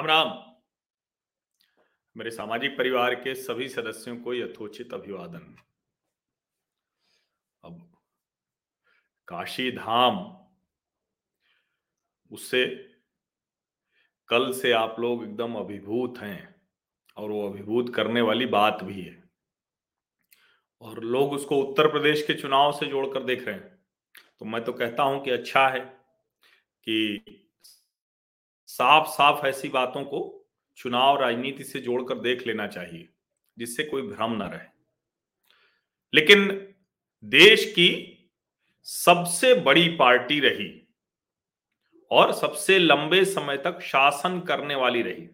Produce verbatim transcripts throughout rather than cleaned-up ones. राम राम। मेरे सामाजिक परिवार के सभी सदस्यों को यथोचित अभिवादन। अब काशी धाम, उससे कल से आप लोग एकदम अभिभूत हैं और वो अभिभूत करने वाली बात भी है, और लोग उसको उत्तर प्रदेश के चुनाव से जोड़कर देख रहे हैं। तो मैं तो कहता हूं कि अच्छा है कि साफ साफ ऐसी बातों को चुनाव राजनीति से जोड़कर देख लेना चाहिए, जिससे कोई भ्रम ना रहे। लेकिन देश की सबसे बड़ी पार्टी रही और सबसे लंबे समय तक शासन करने वाली रही,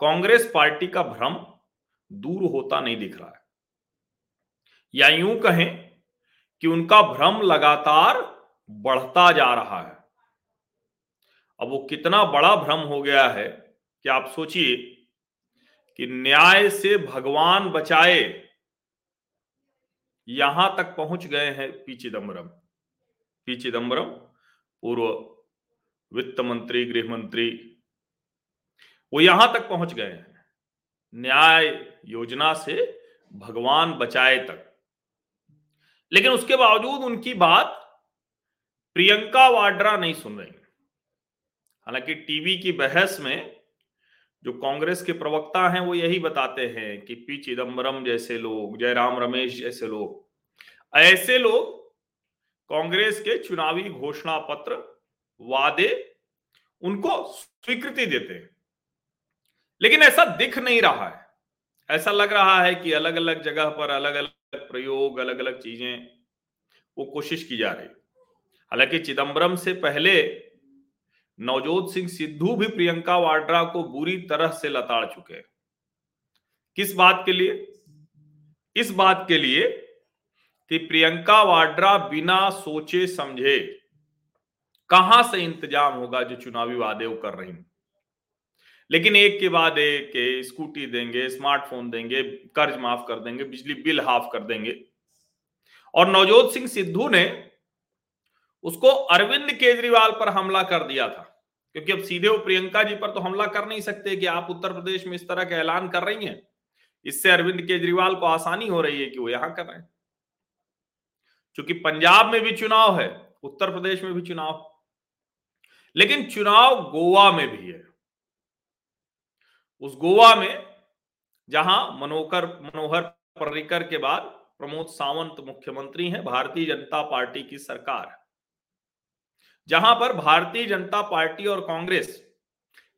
कांग्रेस पार्टी का भ्रम दूर होता नहीं दिख रहा है, या यूं कहें कि उनका भ्रम लगातार बढ़ता जा रहा है। अब वो कितना बड़ा भ्रम हो गया है कि आप सोचिए कि न्याय से भगवान बचाए, यहां तक पहुंच गए हैं पी चिदम्बरम। पी चिदम्बरम पूर्व वित्त मंत्री, गृह मंत्री, वो यहां तक पहुंच गए हैं, न्याय योजना से भगवान बचाए तक। लेकिन उसके बावजूद उनकी बात प्रियंका वाड्रा नहीं सुन रही। हालांकि टीवी की बहस में जो कांग्रेस के प्रवक्ता हैं वो यही बताते हैं कि पी चिदम्बरम जैसे लोग, जयराम रमेश जैसे लोग, ऐसे लोग कांग्रेस के चुनावी घोषणा पत्र, वादे, उनको स्वीकृति देते हैं। लेकिन ऐसा दिख नहीं रहा है। ऐसा लग रहा है कि अलग अलग जगह पर अलग अलग प्रयोग, अलग अलग चीजें वो कोशिश की जा रही। हालांकि चिदम्बरम से पहले नवजोत सिंह सिद्धू भी प्रियंका वाड्रा को बुरी तरह से लताड़ चुके हैं। किस बात के लिए? इस बात के लिए कि प्रियंका वाड्रा बिना सोचे समझे कहां से इंतजाम होगा जो चुनावी वादे वो कर रही हैं। लेकिन एक के बाद एक, के स्कूटी देंगे, स्मार्टफोन देंगे, कर्ज माफ कर देंगे, बिजली बिल हाफ कर देंगे। और नवजोत सिंह सिद्धू ने उसको अरविंद केजरीवाल पर हमला कर दिया था, क्योंकि अब सीधे वो प्रियंका जी पर तो हमला कर नहीं सकते कि आप उत्तर प्रदेश में इस तरह के ऐलान कर रही हैं। इससे अरविंद केजरीवाल को आसानी हो रही है कि वो यहां कर रहे हैं, क्योंकि पंजाब में भी चुनाव है, उत्तर प्रदेश में भी चुनाव, लेकिन चुनाव गोवा में भी है। उस गोवा में जहां मनोहर मनोहर पर्रिकर के बाद प्रमोद सावंत मुख्यमंत्री हैं, भारतीय जनता पार्टी की सरकार है, जहां पर भारतीय जनता पार्टी और कांग्रेस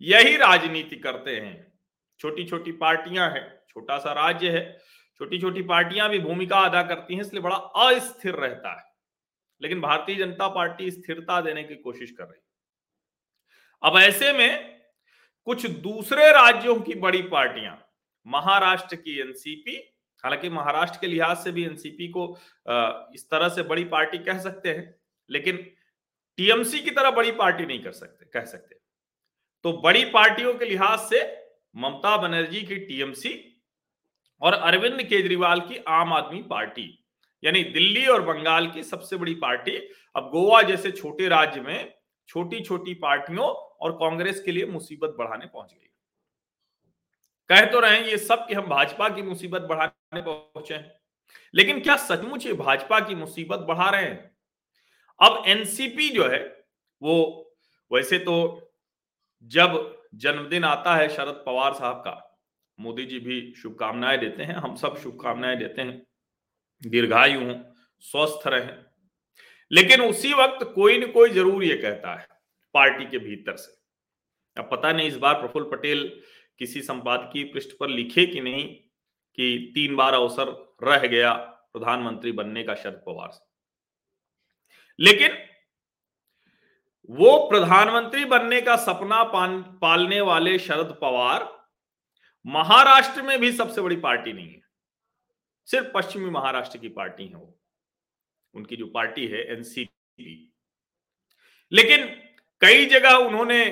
यही राजनीति करते हैं। छोटी छोटी पार्टियां हैं, छोटा सा राज्य है, छोटी छोटी पार्टियां भी भूमिका अदा करती हैं, इसलिए बड़ा अस्थिर रहता है। लेकिन भारतीय जनता पार्टी स्थिरता देने की कोशिश कर रही है। अब ऐसे में कुछ दूसरे राज्यों की बड़ी पार्टियां, महाराष्ट्र की एनसीपी, हालांकि महाराष्ट्र के लिहाज से भी एनसीपी को इस तरह से बड़ी पार्टी कह सकते हैं, लेकिन टीएमसी की तरह बड़ी पार्टी नहीं कर सकते कह सकते। तो बड़ी पार्टियों के लिहाज से ममता बनर्जी की टीएमसी और अरविंद केजरीवाल की आम आदमी पार्टी, यानी दिल्ली और बंगाल की सबसे बड़ी पार्टी, अब गोवा जैसे छोटे राज्य में छोटी छोटी पार्टियों और कांग्रेस के लिए मुसीबत बढ़ाने पहुंच गई। कह तो रहे हैं ये सब कि हम भाजपा की मुसीबत बढ़ाने पहुंचे हैं, लेकिन क्या सचमुच ये भाजपा की मुसीबत बढ़ा रहे हैं? अब एनसीपी जो है वो, वैसे तो जब जन्मदिन आता है शरद पवार साहब का, मोदी जी भी शुभकामनाएं देते हैं, हम सब शुभकामनाएं देते हैं, दीर्घायु हों, स्वस्थ रहें। लेकिन उसी वक्त कोई न कोई जरूर ये कहता है पार्टी के भीतर से। अब पता नहीं इस बार प्रफुल्ल पटेल किसी संपादकीय पृष्ठ पर लिखे कि नहीं कि तीन बार अवसर रह गया प्रधानमंत्री बनने का शरद पवार से। लेकिन वो प्रधानमंत्री बनने का सपना पालने वाले शरद पवार महाराष्ट्र में भी सबसे बड़ी पार्टी नहीं है, सिर्फ पश्चिमी महाराष्ट्र की पार्टी है वो, उनकी जो पार्टी है एनसीपी। लेकिन कई जगह उन्होंने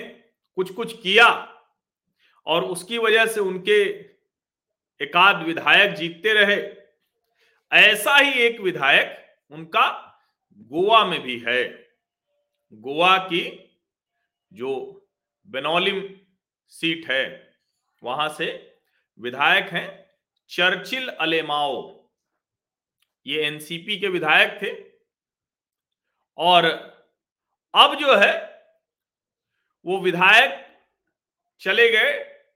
कुछ कुछ किया और उसकी वजह से उनके एकाध विधायक जीतते रहे। ऐसा ही एक विधायक उनका गोवा में भी है। गोवा की जो बेनोलिम सीट है, वहां से विधायक हैं चर्चिल अलेमाओ, ये एनसीपी के विधायक थे। और अब जो है वो विधायक चले गए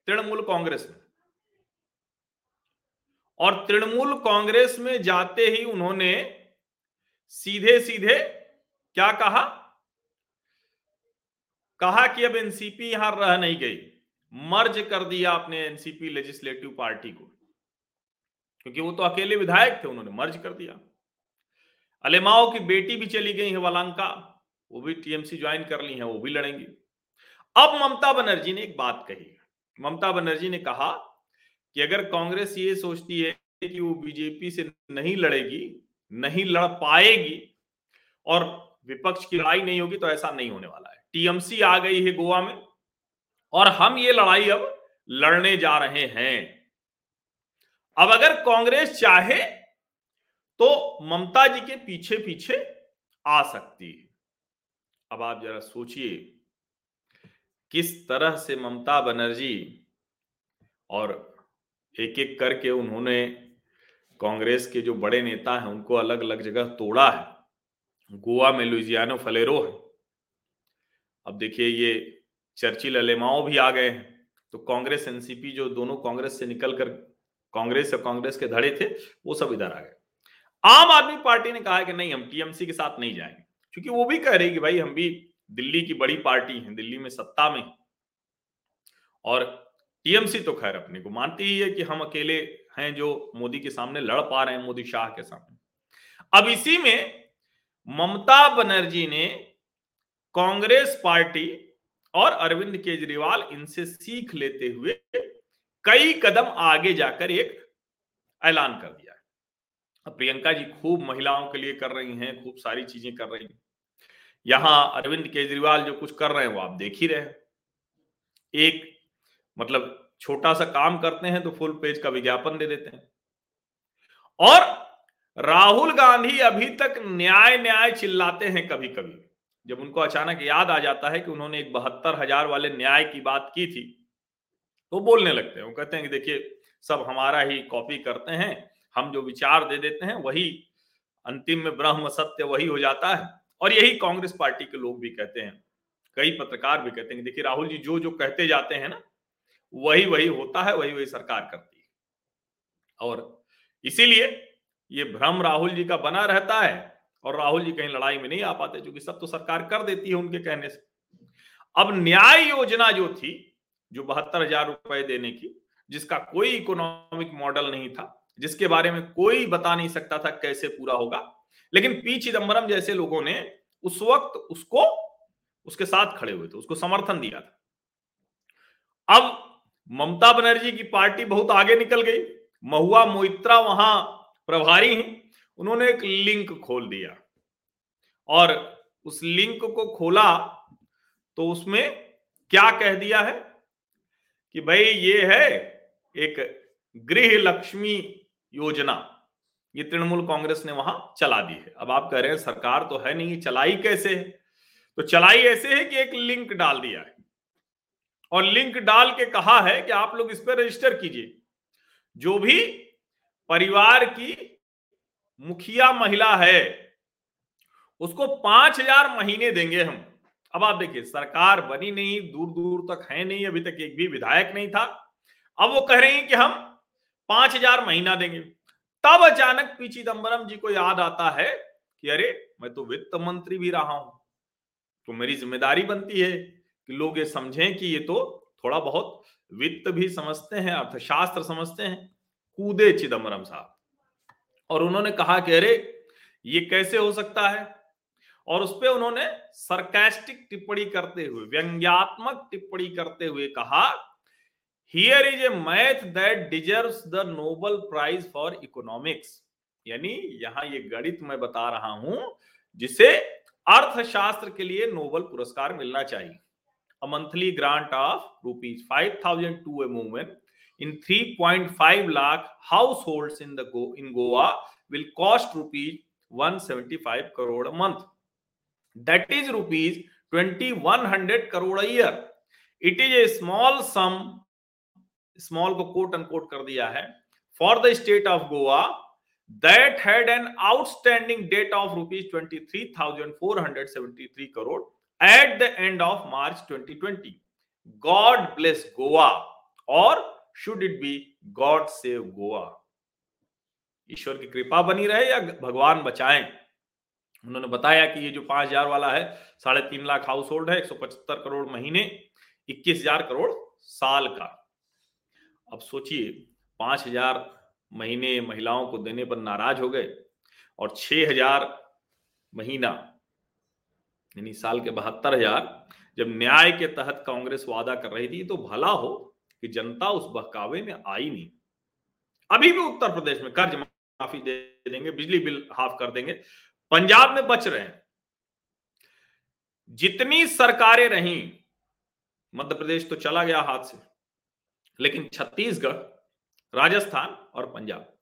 तृणमूल कांग्रेस में, और तृणमूल कांग्रेस में जाते ही उन्होंने सीधे सीधे क्या कहा, कहा कि अब एनसीपी यहां रह नहीं गई, मर्ज कर दिया आपने एनसीपी लेजिस्लेटिव पार्टी को, क्योंकि वो तो अकेले विधायक थे, उन्होंने मर्ज कर दिया। अलेमाओ की बेटी भी चली गई है वलांका, वो भी टीएमसी ज्वाइन कर ली है, वो भी लड़ेंगी। अब ममता बनर्जी ने एक बात कही, ममता बनर्जी ने कहा कि अगर कांग्रेस ये सोचती है कि वो बीजेपी से नहीं लड़ेगी, नहीं लड़ पाएगी और विपक्ष की लड़ाई नहीं होगी, तो ऐसा नहीं होने वाला है। टीएमसी आ गई है गोवा में और हम ये लड़ाई अब लड़ने जा रहे हैं। अब अगर कांग्रेस चाहे तो ममता जी के पीछे पीछे आ सकती है। अब आप जरा सोचिए किस तरह से ममता बनर्जी, और एक एक करके उन्होंने कांग्रेस के जो बड़े नेता हैं उनको अलग अलग जगह तोड़ा है। गोवा में लुजियानो फलेरो है, अब देखिए ये चर्चिल अलेमाओ भी आ गए हैं, तो कांग्रेस एनसीपी जो दोनों कांग्रेस से निकलकर कांग्रेस और कांग्रेस के धड़े थे वो सब इधर आ गए। आम आदमी पार्टी ने कहा कि नहीं, हम टीएमसी के साथ नहीं जाएंगे, क्योंकि वो भी कह रही कि भाई हम भी दिल्ली की बड़ी पार्टी है, दिल्ली में सत्ता में, और टीएमसी तो खैर अपने को मानती ही है कि हम अकेले हैं जो मोदी के सामने लड़ पा रहे हैं, मोदी शाह के सामने। अब इसी में ममता बनर्जी ने कांग्रेस पार्टी और अरविंद केजरीवाल इनसे सीख लेते हुए कई कदम आगे जाकर एक ऐलान कर दिया है। अब प्रियंका जी खूब महिलाओं के लिए कर रही हैं, खूब सारी चीजें कर रही हैं। यहां अरविंद केजरीवाल जो कुछ कर रहे हैं वो आप देख ही रहे हैं, एक मतलब छोटा सा काम करते हैं तो फुल पेज का विज्ञापन दे देते हैं। और राहुल गांधी अभी तक न्याय न्याय चिल्लाते हैं, कभी कभी जब उनको अचानक याद आ जाता है कि उन्होंने एक बहत्तर हजार वाले न्याय की बात की थी तो बोलने लगते हैं। वो कहते हैं कि देखिए सब हमारा ही कॉपी करते हैं, हम जो विचार दे देते हैं वही अंतिम में ब्रह्म सत्य वही हो जाता है। और यही कांग्रेस पार्टी के लोग भी कहते हैं, कई पत्रकार भी कहते हैं कि देखिए राहुल जी जो जो कहते जाते हैं ना वही वही होता है, वही वही सरकार करती है, और इसीलिए ये भ्रम राहुल जी का बना रहता है और राहुल जी कहीं लड़ाई में नहीं आ पाते, क्योंकि सब तो सरकार कर देती है उनके कहने से। अब न्याय योजना जो थी, जो बहत्तर हजार रुपए देने की, जिसका कोई इकोनॉमिक मॉडल नहीं था, जिसके बारे में कोई बता नहीं सकता था कैसे पूरा होगा, लेकिन पी चिदम्बरम जैसे लोगों ने उस वक्त उसको उसके साथ खड़े हुए थे, उसको समर्थन दिया था। अब ममता बनर्जी की पार्टी बहुत आगे निकल गई, महुआ मोइत्रा वहां प्रभारी हैं, उन्होंने एक लिंक खोल दिया, और उस लिंक को खोला तो उसमें क्या कह दिया है कि भाई ये है एक गृह लक्ष्मी योजना, ये तृणमूल कांग्रेस ने वहां चला दी है। अब आप कह रहे हैं सरकार तो है नहीं, चलाई कैसे है? तो चलाई ऐसे है कि एक लिंक डाल दिया है, और लिंक डाल के कहा है कि आप लोग इस पर रजिस्टर कीजिए, जो भी परिवार की मुखिया महिला है उसको पांच हजार महीने देंगे हम। अब आप देखिए सरकार बनी नहीं, दूर दूर तक है नहीं, अभी तक एक भी विधायक नहीं था, अब वो कह रहे हैं कि हम पांच हजार महीना देंगे। तब अचानक पी चिदम्बरम जी को याद आता है कि अरे मैं तो वित्त मंत्री भी रहा हूं, तो मेरी जिम्मेदारी बनती है कि लोग ये समझें कि ये तो थोड़ा बहुत वित्त भी समझते हैं, अर्थशास्त्र समझते हैं। कूदे चिदम्बरम साहब, और उन्होंने कहा कि अरे ये कैसे हो सकता है, और उस पर उन्होंने सरकास्टिक टिप्पणी करते हुए, व्यंग्यात्मक टिप्पणी करते हुए कहा, Here is a math that deserves the Nobel Prize for Economics, यानी यहां ये गणित मैं बता रहा हूं जिसे अर्थशास्त्र के लिए नोबेल पुरस्कार मिलना चाहिए। A monthly grant of rupees five thousand to a woman in three point five lakh households in the Go in Goa will cost rupees one hundred seventy-five crore a month. That is rupees twenty-one hundred crore a year. It is a small sum, small को quote unquote कर दिया है, for the state of Goa that had an outstanding debt of rupees twenty three thousand four hundred seventy three crore at the end of March twenty twenty. God bless Goa, और should it be God save Goa. ईश्वर की कृपा बनी रहे या भगवान बचाएं. उन्होंने बताया कि ये जो पांच हजार वाला है, साढ़े तीन लाख हाउस होल्ड है, एक सौ पचहत्तर करोड़ महीने, इक्कीस हजार करोड़ साल का. अब सोचिए पांच हजार महीने महिलाओं को देने पर नाराज हो गए और छह हजार महीना यानी साल के बहत्तर हजार जब न्याय के तहत कांग्रेस वादा कर रही थी, तो भला हो कि जनता उस बहकावे में आई नहीं. अभी भी उत्तर प्रदेश में कर्ज माफी दे देंगे, बिजली बिल हाफ कर देंगे, पंजाब में बच रहे हैं. जितनी सरकारें रहीं, मध्य प्रदेश तो चला गया हाथ से, लेकिन छत्तीसगढ़, राजस्थान और पंजाब,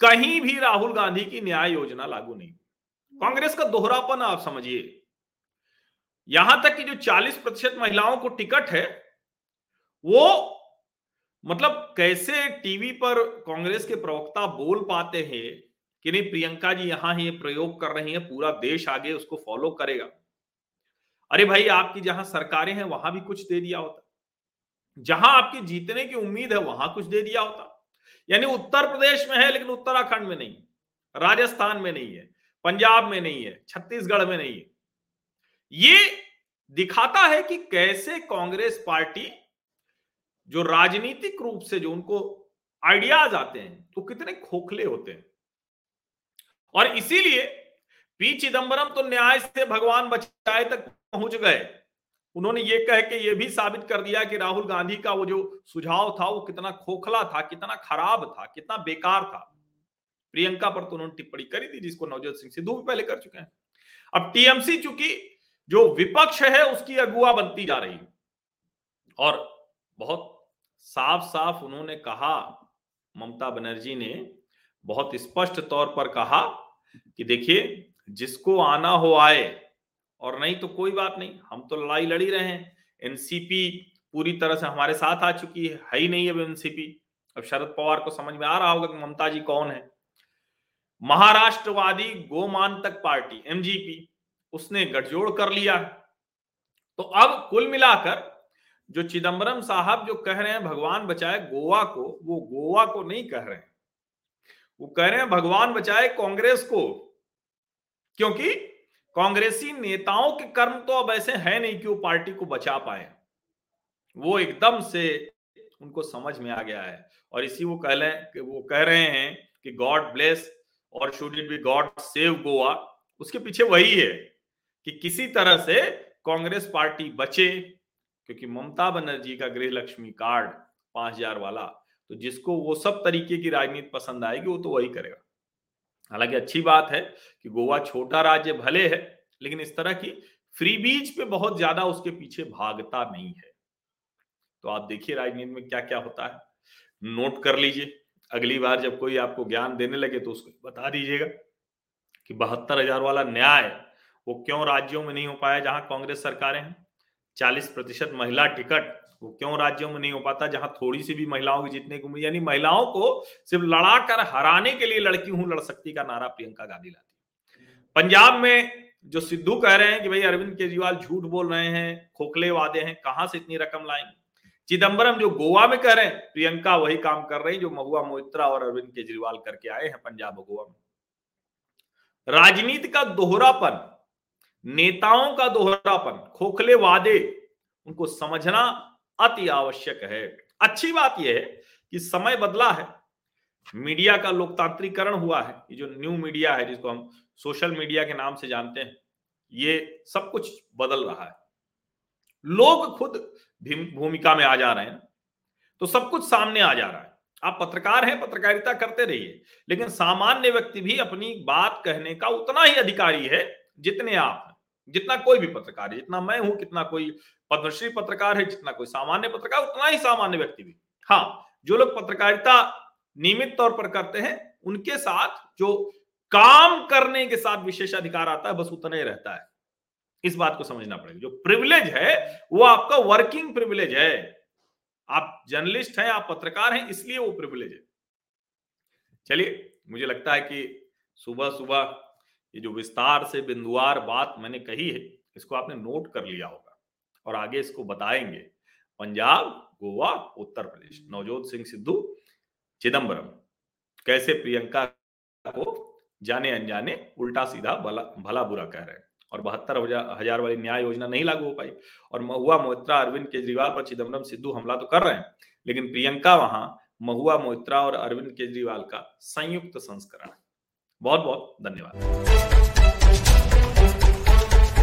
कहीं भी राहुल गांधी की न्याय योजना लागू नहीं. कांग्रेस का दोहरापन आप समझिए. यहां तक कि जो चालीस प्रतिशत महिलाओं को टिकट है, वो मतलब कैसे टीवी पर कांग्रेस के प्रवक्ता बोल पाते हैं कि नहीं, प्रियंका जी यहां ही प्रयोग कर रही है, पूरा देश आगे उसको फॉलो करेगा. अरे भाई, आपकी जहां सरकारें हैं वहां भी कुछ दे दिया होता, जहां आपकी जीतने की उम्मीद है वहां कुछ दे दिया होता. यानी उत्तर प्रदेश में है लेकिन उत्तराखंड में नहीं, राजस्थान में नहीं है, पंजाब में नहीं है, छत्तीसगढ़ में नहीं है. ये दिखाता है कि कैसे कांग्रेस पार्टी जो राजनीतिक रूप से जो उनको आइडियाज आते हैं तो कितने खोखले होते हैं. और इसीलिए पी चिदंबरम तो न्याय से भगवान बचाए तक पहुंच गए. उन्होंने ये कह के ये भी साबित कर दिया कि राहुल गांधी का वो जो सुझाव था वो कितना खोखला था, कितना खराब था, कितना बेकार था. प्रियंका पर तो उन्होंने टिप्पणी करी थी, जिसको नवजोत सिंह सिद्धू भी पहले कर चुके हैं. अब टीएमसी चूंकि जो विपक्ष है उसकी अगुआ बनती जा रही है, और बहुत साफ साफ उन्होंने कहा, ममता बनर्जी ने बहुत स्पष्ट तौर पर कहा कि देखिए, जिसको आना हो आए, और नहीं तो कोई बात नहीं, हम तो लड़ाई लड़ी रहे हैं. एनसीपी पूरी तरह से हमारे साथ आ चुकी है, है ही नहीं अब एनसीपी. अब शरद पवार को समझ में आ रहा होगा कि ममता जी कौन है. महाराष्ट्रवादी गोमांतक पार्टी एमजीपी, उसने गठजोड़ कर लिया. तो अब कुल मिलाकर जो चिदंबरम साहब जो कह रहे हैं भगवान बचाए गोवा को, वो गोवा को नहीं कह रहे हैं, वो कह रहे हैं भगवान बचाए कांग्रेस को. क्योंकि कांग्रेसी नेताओं के कर्म तो अब ऐसे हैं नहीं कि वो पार्टी को बचा पाए. वो एकदम से उनको समझ में आ गया है, और इसी वो कह लें कि वो कह रहे हैं कि गॉड ब्लेस और should it be God save Goa. उसके पीछे वही है कि किसी तरह से कांग्रेस पार्टी बचे, क्योंकि ममता बनर्जी का गृह लक्ष्मी कार्ड पांच हजार वाला, तो जिसको वो सब तरीके की राजनीति पसंद आएगी वो तो वही करेगा. हालांकि अच्छी बात है कि गोवा छोटा राज्य भले है, लेकिन इस तरह की फ्री बीज पे बहुत ज्यादा उसके पीछे भागता नहीं है. तो आप देखिए राजनीति में क्या क्या होता है, नोट कर लीजिए. अगली बार जब कोई आपको ज्ञान देने लगे तो उसको बता दीजिएगा कि बहत्तर हजार वाला न्याय वो क्यों राज्यों में नहीं हो पाया जहां कांग्रेस सरकारें हैं. चालीस प्रतिशत महिला टिकट वो क्यों राज्यों में नहीं हो पाता जहां थोड़ी सी भी महिलाओं की जीतने को, यानी महिलाओं को सिर्फ लड़ाकर हराने के लिए लड़की हूं लड़ सकती का नारा प्रियंका गांधी लाती. पंजाब में जो सिद्धू कह रहे हैं कि भाई अरविंद केजरीवाल झूठ बोल रहे हैं, खोखले वादे हैं, कहां से इतनी रकम लाएंगे. चिदंबरम जो गोवा में कह रहे हैं, प्रियंका वही काम कर रही जो महुआ मोइत्रा और अरविंद केजरीवाल करके आए हैं पंजाब और गोवा में. राजनीति का दोहरापन, नेताओं का दोहरापन, खोखले वादे, उनको समझना अति आवश्यक है. अच्छी बात यह है कि समय बदला है, मीडिया का लोकतांत्रिकरण हुआ है. ये जो न्यू मीडिया है जिसको हम सोशल मीडिया के नाम से जानते हैं, ये सब कुछ बदल रहा है. लोग खुद भूमिका में आ जा रहे हैं, तो सब कुछ सामने आ जा रहा है. आप पत्रकार हैं, पत्रकारिता करते रहिए, लेकिन सामान्य व्यक्ति भी अपनी बात कहने का उतना ही अधिकारी है जितने आप हैं, जितना कोई भी पत्रकार है, जितना मैं हूं, कितना कोई पद्मश्री पत्रकार है, जितना कोई सामान्य पत्रकार, उतना ही सामान्य व्यक्ति भी. हाँ, जो लोग पत्रकारिता नियमित तौर पर करते हैं उनके साथ जो काम करने के साथ विशेष अधिकार आता है बस उतना ही रहता है. इस बात को समझना पड़ेगा। जो प्रिविलेज है वो आपका वर्किंग प्रिविलेज है, आप जर्नलिस्ट हैं, आप पत्रकार हैं, इसलिए वो प्रिविलेज है। चलिए, मुझे लगता है कि सुबह सुबह ये जो विस्तार से बिंदुवार बात मैंने कही है इसको आपने नोट कर लिया होगा और आगे इसको बताएंगे। पंजाब, गोवा, उत्तर प्रदेश, नवजोत सिंह सिद्धू, चिदंबरम, कैसे प्रियंका को जाने अनजाने उल्टा सीधा भला, भला बुरा कह रहे हैं और बहत्तर हजार वाली न्याय योजना नहीं लागू हो पाई, और महुआ मोइत्रा अरविंद केजरीवाल पर चिदंबरम सिद्धू हमला तो कर रहे हैं, लेकिन प्रियंका वहां महुआ मोइत्रा और अरविंद केजरीवाल का संयुक्त संस्करण। बहुत बहुत धन्यवाद।